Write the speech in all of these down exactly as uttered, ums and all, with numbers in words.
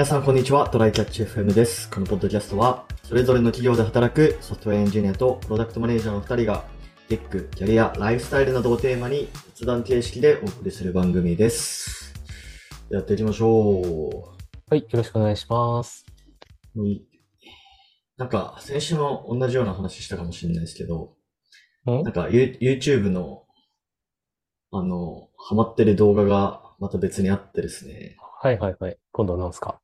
皆さん、こんにちは。トライキャッチ エフエム です。このポッドキャストは、それぞれの企業で働くソフトウェアエンジニアとプロダクトマネージャーのふたりが、テック、キャリア、ライフスタイルなどをテーマに、雑談形式でお送りする番組です。やっていきましょう。はい、よろしくお願いします。なんか、先週も同じような話したかもしれないですけど、んなんか、YouTube の、あの、ハマってる動画が、また別にあってですね。はいはいはい。今度は何すか？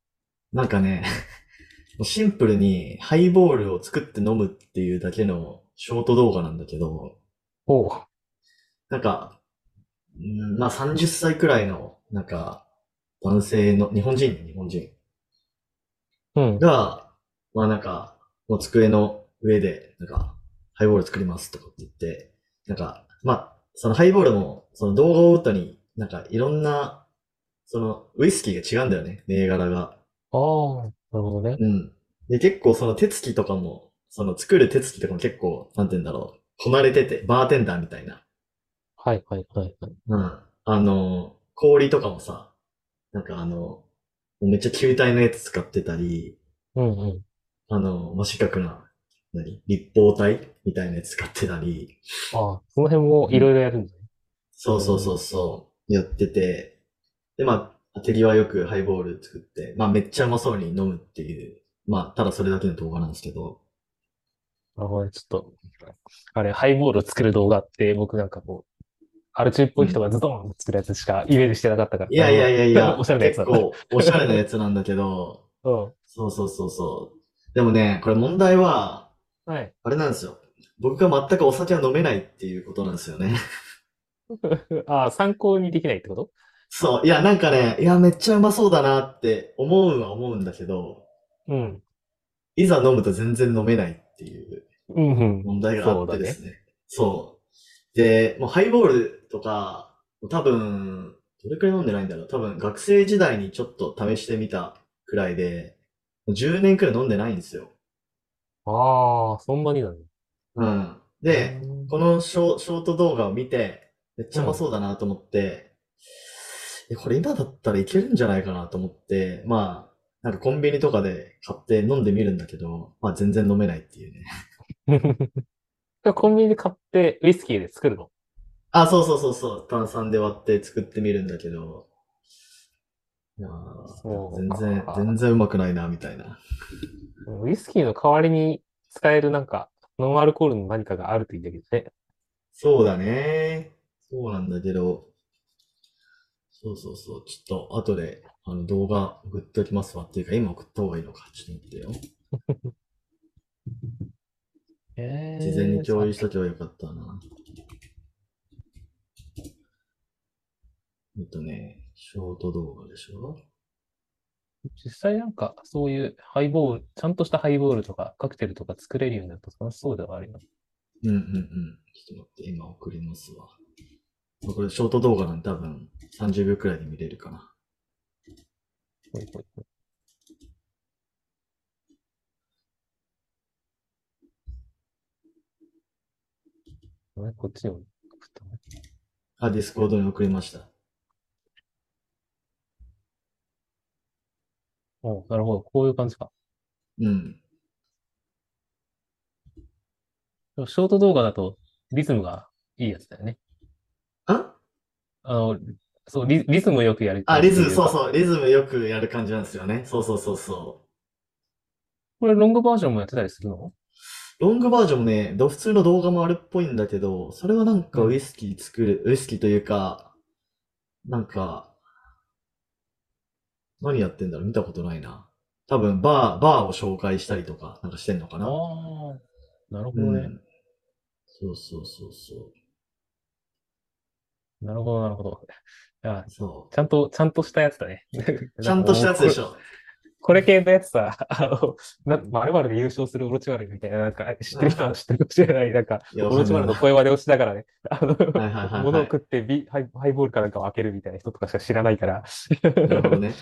なんかね、シンプルにハイボールを作って飲むっていうだけのショート動画なんだけど、おう。なんか、んまあさんじゅっさいくらいの、なんか、男性の、日本人、日本人。うん。が、まあなんか、もう机の上で、なんか、ハイボール作りますとかって言って、なんか、まあ、そのハイボールも、その動画を追うとに、なんかいろんな、その、ウイスキーが違うんだよね、銘柄が。ああ、なるほどね。うん。で、結構その手つきとかも、その作る手つきとかも結構、なんて言うんだろう、こなれてて、バーテンダーみたいな。はいはいはいはい。うん。あの、氷とかもさ、なんかあの、めっちゃ球体のやつ使ってたり、うんうん。あの、ま、四角な、何？立方体みたいなやつ使ってたり。ああ、その辺もいろいろやるんだね。うん、そうそうそうそう。やってて、で、まあ、手際よくハイボール作って、まあ、めっちゃうまそうに飲むっていう、まあ、ただそれだけの動画なんですけど。あ、これちょっと、あれ、ハイボール作る動画って、僕なんかこう、アルチューっぽい人がズドン作るやつしかイメージしてなかったから。いやいやいやいや、おしゃれなやつだった。結構、おしゃれなやつなんだけど、うん。そうそうそうそう。でもね、これ問題は、はい。あれなんですよ。僕が全くお酒は飲めないっていうことなんですよね。ああ、参考にできないってこと？そう。いや、なんかね、いや、めっちゃうまそうだなって思うは思うんだけど、うん。いざ飲むと全然飲めないっていう問題があってですね。うんうん、そうだね。そう。で、もうハイボールとか、多分、どれくらい飲んでないんだろう。多分、学生時代にちょっと試してみたくらいで、じゅうねんくらい飲んでないんですよ。ああ、そんなにだね。うん。で、このショ、ショート動画を見て、めっちゃうまそうだなと思って、うん、これ今だったらいけるんじゃないかなと思って、まあ、なんかコンビニとかで買って飲んでみるんだけど、まあ全然飲めないっていうね。コンビニで買ってウイスキーで作るの？あ、そうそうそうそう、炭酸で割って作ってみるんだけど、いや全然、全然うまくないな、みたいな。ウイスキーの代わりに使えるなんか、ノンアルコールの何かがあるといいんだけどね。そうだね。そうなんだけど、そうそうそう、ちょっと後であの動画送っておきますわっていうか、今送った方がいいのか、ちょっと待ってよ。えー、事前に共有しとけばよかったな。えっとね、ショート動画でしょ。実際なんかそういうハイボール、ちゃんとしたハイボールとかカクテルとか作れるようになると楽しそうではあります。うんうんうん。ちょっと待って、今送りますわ。これショート動画なんで多分さんじゅうびょうくらいで見れるかな。ほいほいほい。こっちに送ったね。あ、ディスコードに送りました。お、なるほど。こういう感じか。うん。ショート動画だとリズムがいいやつだよね。ああの、そうリ、リズムよくやる。あ、リズム、そうそう、リズムよくやる感じなんですよね。そうそうそうそう。これ、ロングバージョンもやってたりするの？ロングバージョンもね、ど普通の動画もあるっぽいんだけど、それはなんかウイスキー作る、うん、ウイスキーというか、なんか、何やってんだろう？見たことないな。多分、バー、バーを紹介したりとか、なんかしてんのかな。ああ、なるほどね。うん、そうそうそうそう。なるほど、なるほど。あ、そう。ちゃんと、ちゃんとしたやつだね。ちゃんとしたやつでしょ。これ系のやつさ、あの、な、〇〇で優勝するオロチワルみたいな、なんか、知ってる人は知ってるかもしれない、なんか、オロチワルの声割れをしながらね、あの、はいはいはいはい、物を食ってビハイ、ハイボールかなんかを開けるみたいな人とかしか知らないから。なるほどね。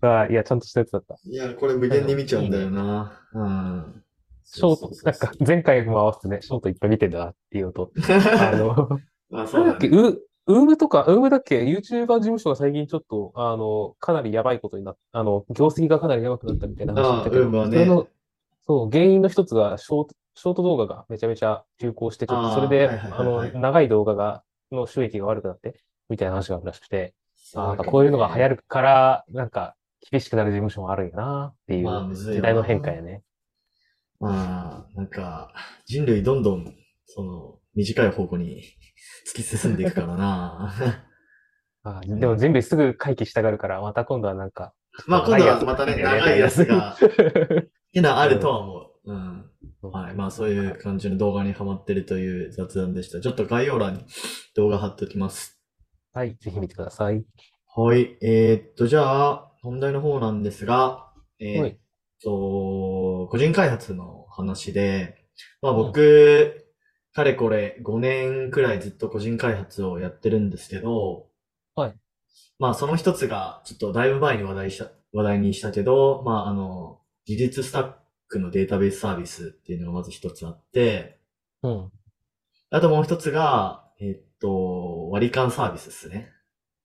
あ、いや、ちゃんとしたやつだった。いや、これ無限に見ちゃうんだよな。うん。ショート、そうそうそうそう、なんか、前回も合わせてね、ショートいっぱい見てんだなっていうと。あの、あ、そうだね。うウームとか、ウームだっけ、YouTuber 事務所が最近ちょっと、あの、かなりやばいことになっあの、業績がかなりやばくなったみたいな話だったけど、ウームはね、それの、そう、原因の一つがショート、ショート動画がめちゃめちゃ流行して、ちょっとそれで、あ,、はいはいはいはい、あの、長い動画が、の収益が悪くなって、みたいな話があるらしくて、あなんかこういうのが流行るから、なんか、厳しくなる事務所もあるよな、っていう、時代の変化やね。まあ、なんか、人類どんどん、その、短い方向に突き進んでいくからなああでも人類すぐ回帰したがるから、また今度はなんか。まあ今度はまたね、長いやつが、ってのはあるとは思う。うん。はい。まあそういう感じの動画にハマってるという雑談でした。ちょっと概要欄に動画貼っておきます。はい。ぜひ見てください。はい。えー、っと、じゃあ、本題の方なんですが、えー、っと、個人開発の話で、まあ僕、うんかれこれごねんくらいずっと個人開発をやってるんですけど、はい。まあその一つが、ちょっとだいぶ前に話題した、話題にしたけど、まああの、技術スタックのデータベースサービスっていうのがまず一つあって、うん。あともう一つが、えっと、割り勘サービスですね。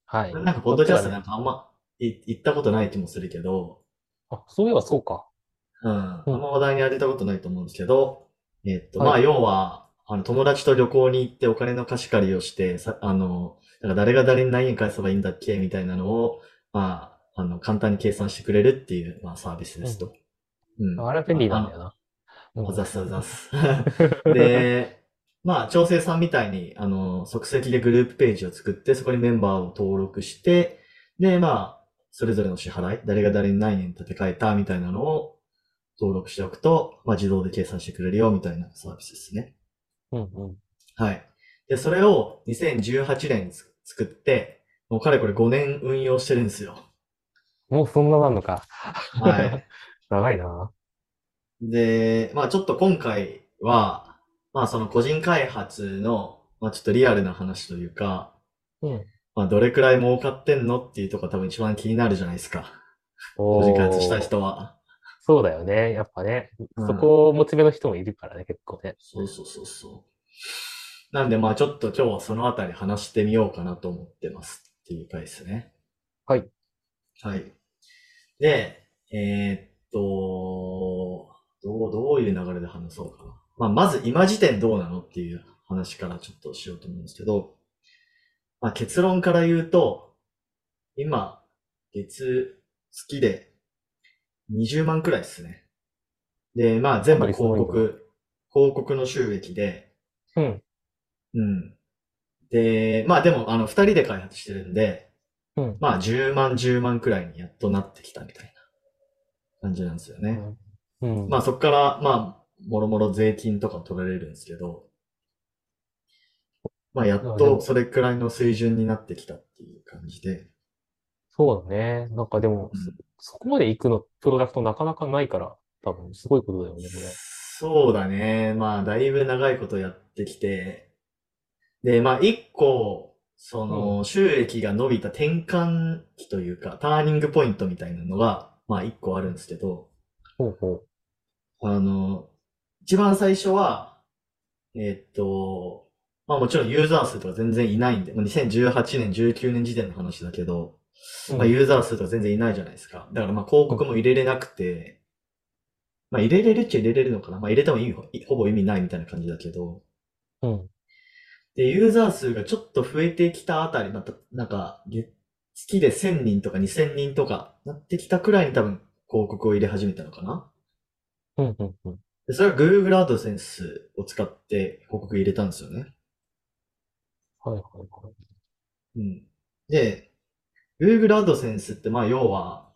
はい。なんかポッドキャストなんかあんま言ったことない気もするけど、あ、そういえばそうか。うん。あんま話題にあげたことないと思うんですけど、えっと、まあ要は、あの、友達と旅行に行ってお金の貸し借りをして、さあの、だから誰が誰に何円返せばいいんだっけみたいなのを、まあ、あの、簡単に計算してくれるっていう、まあ、サービスですと。うん。うん、あれ便利なんだよな。あざすあざす。で、まあ、調整さんみたいに、あの、即席でグループページを作って、そこにメンバーを登録して、で、まあ、それぞれの支払い、誰が誰に何円立て替えたみたいなのを登録しておくと、まあ、自動で計算してくれるよみたいなサービスですね。うんうん、はい。で、それをにせんじゅうはちねんに作って、もうかれこれごねん運用してるんですよ。もうそんななんのか。はい。長いな。で、まあちょっと今回は、まあその個人開発の、まあちょっとリアルな話というか、うん、まあどれくらい儲かってんのっていうとこ多分一番気になるじゃないですか。個人開発した人は。そうだよね。やっぱね、うん。そこをモチベの人もいるからね、結構ね。そうそうそうそう。なんで、まあちょっと今日はそのあたり話してみようかなと思ってますっていう回ですね。はい。はい。で、えー、っと、どう、どういう流れで話そうかな。まあまず今時点どうなのっていう話からちょっとしようと思うんですけど、まあ結論から言うと、今、月、月で、にじゅうまんくらいですね。で、まあ全部広告、広告の収益で。うん。うん。で、まあでも、あの、二人で開発してるんで、うん、まあじゅうまん、じゅうまんくらいにやっとなってきたみたいな感じなんですよね。うんうん、まあそこから、まあ、もろもろ税金とか取られるんですけど、まあやっとそれくらいの水準になってきたっていう感じで。そうだね。なんかでも、うん、そこまで行くの、プロダクトなかなかないから、多分すごいことだよね、これ。そうだね。まあ、だいぶ長いことやってきて、で、まあ、一個、その、収益が伸びた転換期というか、うん、ターニングポイントみたいなのが、まあ、一個あるんですけど、ほうほう。あの、一番最初は、えー、っと、まあもちろんユーザー数とか全然いないんで、にせんじゅうはちねん、じゅうきゅうねん時点の話だけど、まあ、ユーザー数とか全然いないじゃないですか。だからまあ広告も入れれなくて、まあ入れれるっちゃ入れれるのかな。まあ入れても意味、ほぼ意味ないみたいな感じだけど。うん。で、ユーザー数がちょっと増えてきたあたり、また、なんか、月でせんにんとかにせんにんとかなってきたくらいに多分広告を入れ始めたのかな。うんうんうん。で、それは Google AdSense を使って広告入れたんですよね。はいはいはい。うん。で、Google AdSense って、まあ、要は、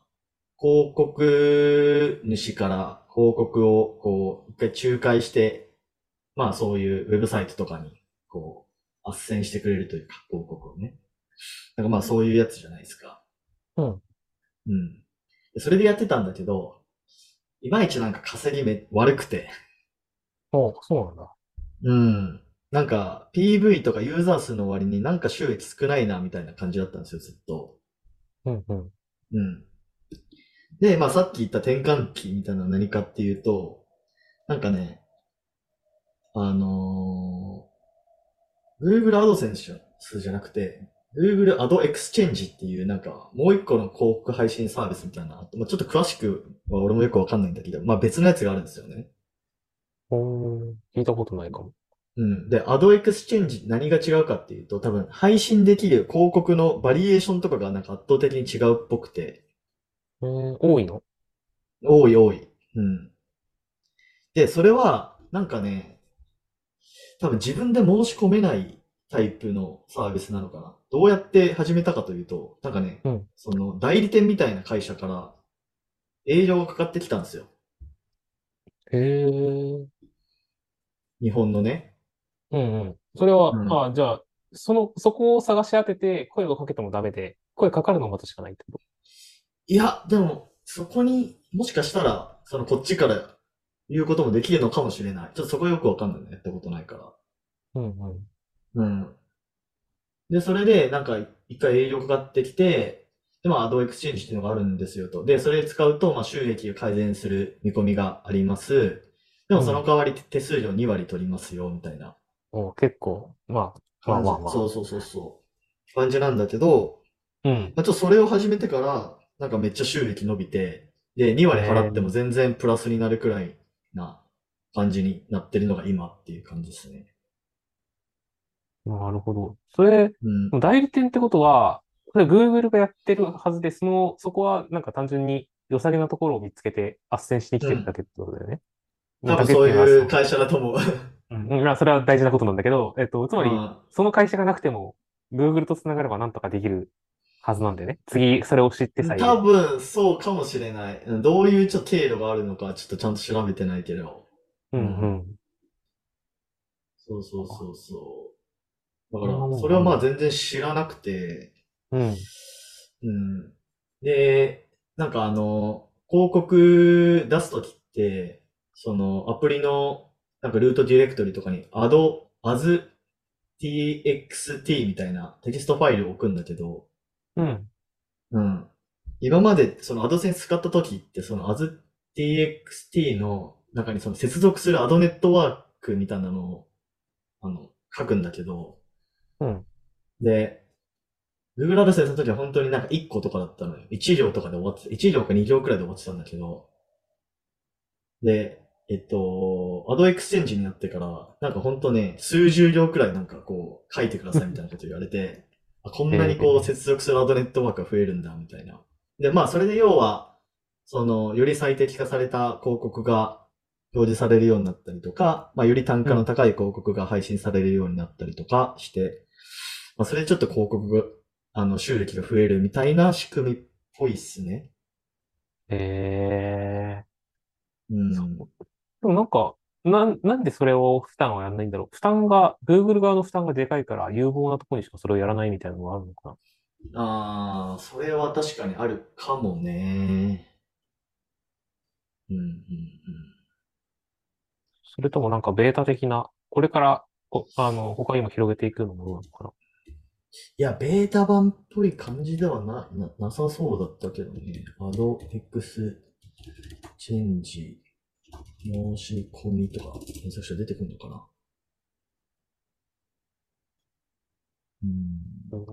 広告主から広告を、こう、一回仲介して、まあ、そういうウェブサイトとかに、こう、斡旋してくれるというか、広告をね。なんかまあ、そういうやつじゃないですか。うん。うん。それでやってたんだけど、いまいちなんか稼ぎ目悪くて。ああ、そうなんだ。うん。なんか、ピーブイ とかユーザー数の割になんか収益少ないな、みたいな感じだったんですよ、ずっと。うんうん。うん。で、まあさっき言った転換期みたいなのは何かっていうと、なんかね、あのー、Google AdSense じゃなくて、Google AdExchange っていうなんか、もう一個の広告配信サービスみたいな、まあ、ちょっと詳しくは俺もよくわかんないんだけど、まあ別のやつがあるんですよね。うん、聞いたことないかも。うん。で、AdExchange 何が違うかっていうと、多分配信できる広告のバリエーションとかがなんか圧倒的に違うっぽくて。えー、多いの？多い多い。うん。で、それは、なんかね、多分自分で申し込めないタイプのサービスなのかな。どうやって始めたかというと、なんかね、うん。その代理店みたいな会社から営業がかかってきたんですよ。へえ。うん日本のね。うん。それは、うん。ああ、じゃあ、その、そこを探し当てて、声をかけてもダメで、声かかるのも私しかないってこと。いや、でも、そこにもしかしたら、そのこっちから言うこともできるのかもしれない。ちょっとそこよくわかんないね。やったことないかうんうん。ら。うん。で、それで、なんか、一回営業かかってきて、で、まあ、アドエクスチェンジっていうのがあるんですよと。で、それ使うと、まあ、収益が改善する見込みがあります。でも、その代わり手数料に割取りますよ、みたいなお結構、まあ、まあ感じ。まあまあ。そうそうそうそう。感じなんだけど、うん。まあ、ちょっとそれを始めてから、なんかめっちゃ収益伸びて、で、に割払っても全然プラスになるくらいな感じになってるのが今っていう感じですね。なるほど。それ、うん。代理店ってことは、それ Google がやってるはずで、その、そこはなんか単純に良さげなところを見つけて、斡旋しに来てるだけってことだよね。多分そういう会社だと思う。うん、まあそれは大事なことなんだけど、えっと、つまり、その会社がなくても、Google と繋がればなんとかできるはずなんだよね。次、それを知ってさえ。多分、そうかもしれない。どういうちょっと経路があるのか、ちょっとちゃんと調べてないけど。うんうん。そうそうそうそう。だから、それはまあ全然知らなくて。うん。うん。で、なんかあの、広告出すときって、そのアプリのなんかルートディレクトリとかに add as txt みたいなテキストファイルを置くんだけど、うん。うん。今までその AdSense 使った時ってその as txt の中にその接続する ad ネットワークみたいなのをあの書くんだけど、うん。で、Google AdSense の時は本当になんかいっことかだったのよ。いち行とかで終わって、いち行かに行くらいで終わってたんだけど、で、えっと、アドエクスチェンジになってから、なんかほんとね、数十行くらいなんかこう、書いてくださいみたいなこと言われて、あこんなにこう、接続するアドネットワークが増えるんだ、みたいな。で、まあ、それで要は、その、より最適化された広告が表示されるようになったりとか、まあ、より単価の高い広告が配信されるようになったりとかして、まあ、それでちょっと広告が、あの、収益が増えるみたいな仕組みっぽいっすね。へー。うん。でもなんか、な、なんでそれを負担はやんないんだろう。負担が、Google 側の負担がでかいから、有望なところにしかそれをやらないみたいなのがあるのかな。ああ、それは確かにあるかもね。うん、うん、うん。それともなんかベータ的な、これから、こあの、他にも広げていくのもどうなのかな。いや、ベータ版っぽい感じではな、な、なさそうだったけどね。AdExchange。申し込みとか検索者出てくるのかな。うん。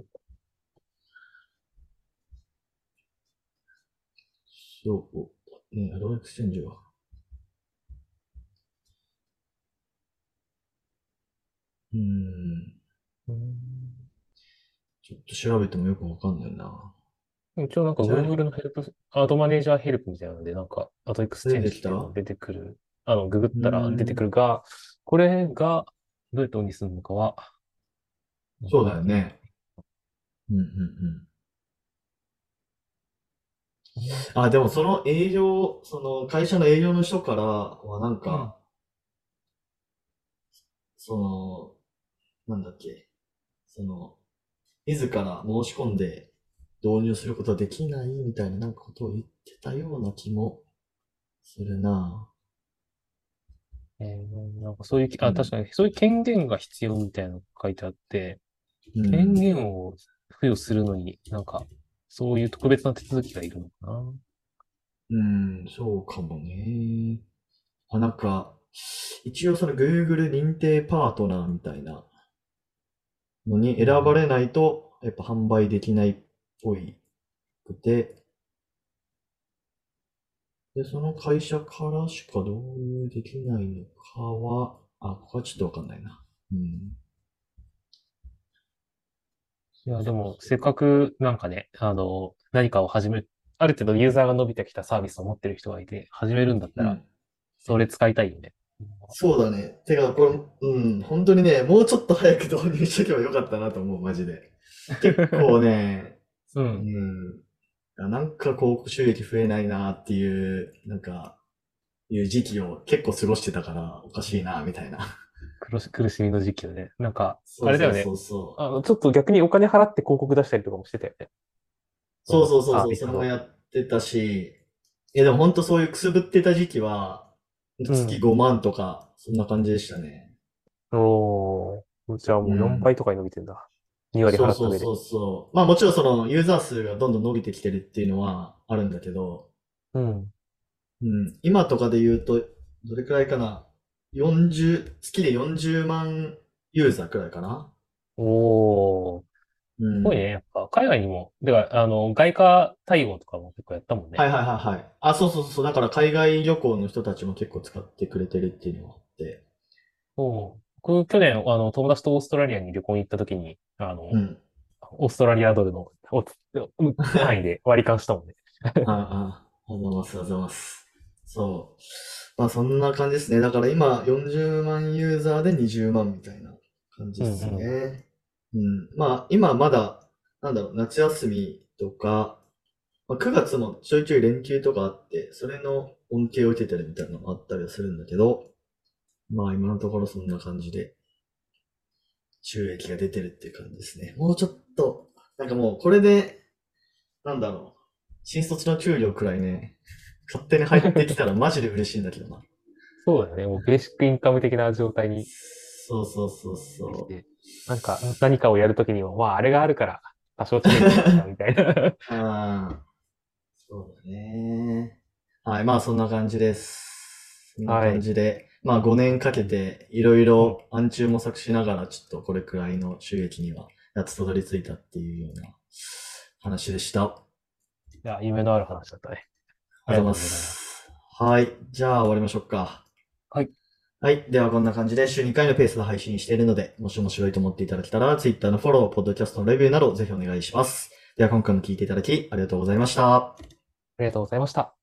そう。ね、アドエクスチェンジは。うん。ちょっと調べてもよくわかんないな。一応なんか Google のヘルプ、アドマネージャーヘルプみたいなので、なんか、アドエクスチェンジっていうのが出てくる。あの、ググったら出てくるが、これがどうやってオンにするのかは。そうだよね。うんうんうん。あ、でもその営業、その会社の営業の人からはなんか、その、なんだっけ、その、自ら申し込んで、導入することはできないみたいななんかことを言ってたような気もするなぁ。えー、なんかそういう、あ、確かにそういう権限が必要みたいなのが書いてあって、うん、権限を付与するのになんかそういう特別な手続きがいるのかな。うん、そうかもね。あ、なんか、一応その Google 認定パートナーみたいなのに選ばれないと、やっぱ販売できないっぽいくて、で、その会社からしか導入できないのかは、あ、ここはちょっとわかんないな。うん。いや、でも、せっかくなんかね、あの、何かを始め、ある程度ユーザーが伸びてきたサービスを持ってる人がいて、始めるんだったうらん、それ使いたいよね。そうだね。てか、これ、うん、本当にね、もうちょっと早く導入しとけばよかったなと思う、マジで。結構ね、ううん。ん、なんか広告収益増えないなっていう、なんか、いう時期を結構過ごしてたから、おかしいな、みたいな。苦し、苦しみの時期よね。なんか、あそうれだそようね。そうそう。あの、ちょっと逆にお金払って広告出したりとかもしてたよね。そそうのそうそうサーそう、ビそスれもの。やってたし、いやでも本当そういうくすぶってた時期は、う月ん。ごまんとか、そんな感じでしたね。おー。じゃあうもう4ん。倍とかに伸びてんだ。に割そう払ったそう上で。そうそう。まあもちろんそのユーザー数がどんどん伸びてきてるっていうのはあるんだけど、うん。うん、今とかで言うと、どれくらいかな？ よんじゅう、月でよんじゅうまんユーザーくらいかな。おー。うすごいね。ん。やっぱ、海外にも、では、あの、外貨対応とかも結構やったもんはね。いはいはいはい。あ、そうそうそう。だから海外旅行の人たちも結構使ってくれてるっていうのがあって。おー。僕、去年、あの、友達とオーストラリアに旅行に行った時に、あうの、ん。オーストラリアドルの、お、う単位で割り勘したもんね。ああ、ありがとうございます、ありがとうございます。そう。まあそんな感じですね。だから今よんじゅうまんユーザーでにじゅうまんみたいな感じうでんすうん。ね。うん。まあ今まだ、なんだろう、夏休みとか、まあ、くがつもちょいちょい連休とかあって、それの恩恵を受けてるみたいなのもあったりはするんだけど、まあ今のところそんな感じで収益が出てるっていう感じですね。もうちょっと、なんかもうこれで、なんだろう、新卒の給料くらいね、勝手に入ってきたらマジで嬉しいんだけどな。そうだよね。もうベーシックインカム的な状態にそうそうそうできそて、なんか、何かをやるときには、まあ、あれがあるから、多少知名度がつくな、みたいな。う。ああ、そうだね。はい、まあそんな感じです。そんなは感い。じで、まあごねんかけていろいうん。ろ暗中模索しながらちょっとこれくらいの収益にはやっとたどり着いたっていうような話でした。あいや、夢のある話だったね。ありりががとうございまとうございます。す。はい、じゃあ終わりましょうか。はい。はい。ではこんな感じで週にかいのペースで配信しているので、もし面白いと思っていただけたら、Twitter のフォロー、ポッドキャストのレビューなどぜひお願いします。では今回も聞いていただきありがとうございました。ありがとうございました。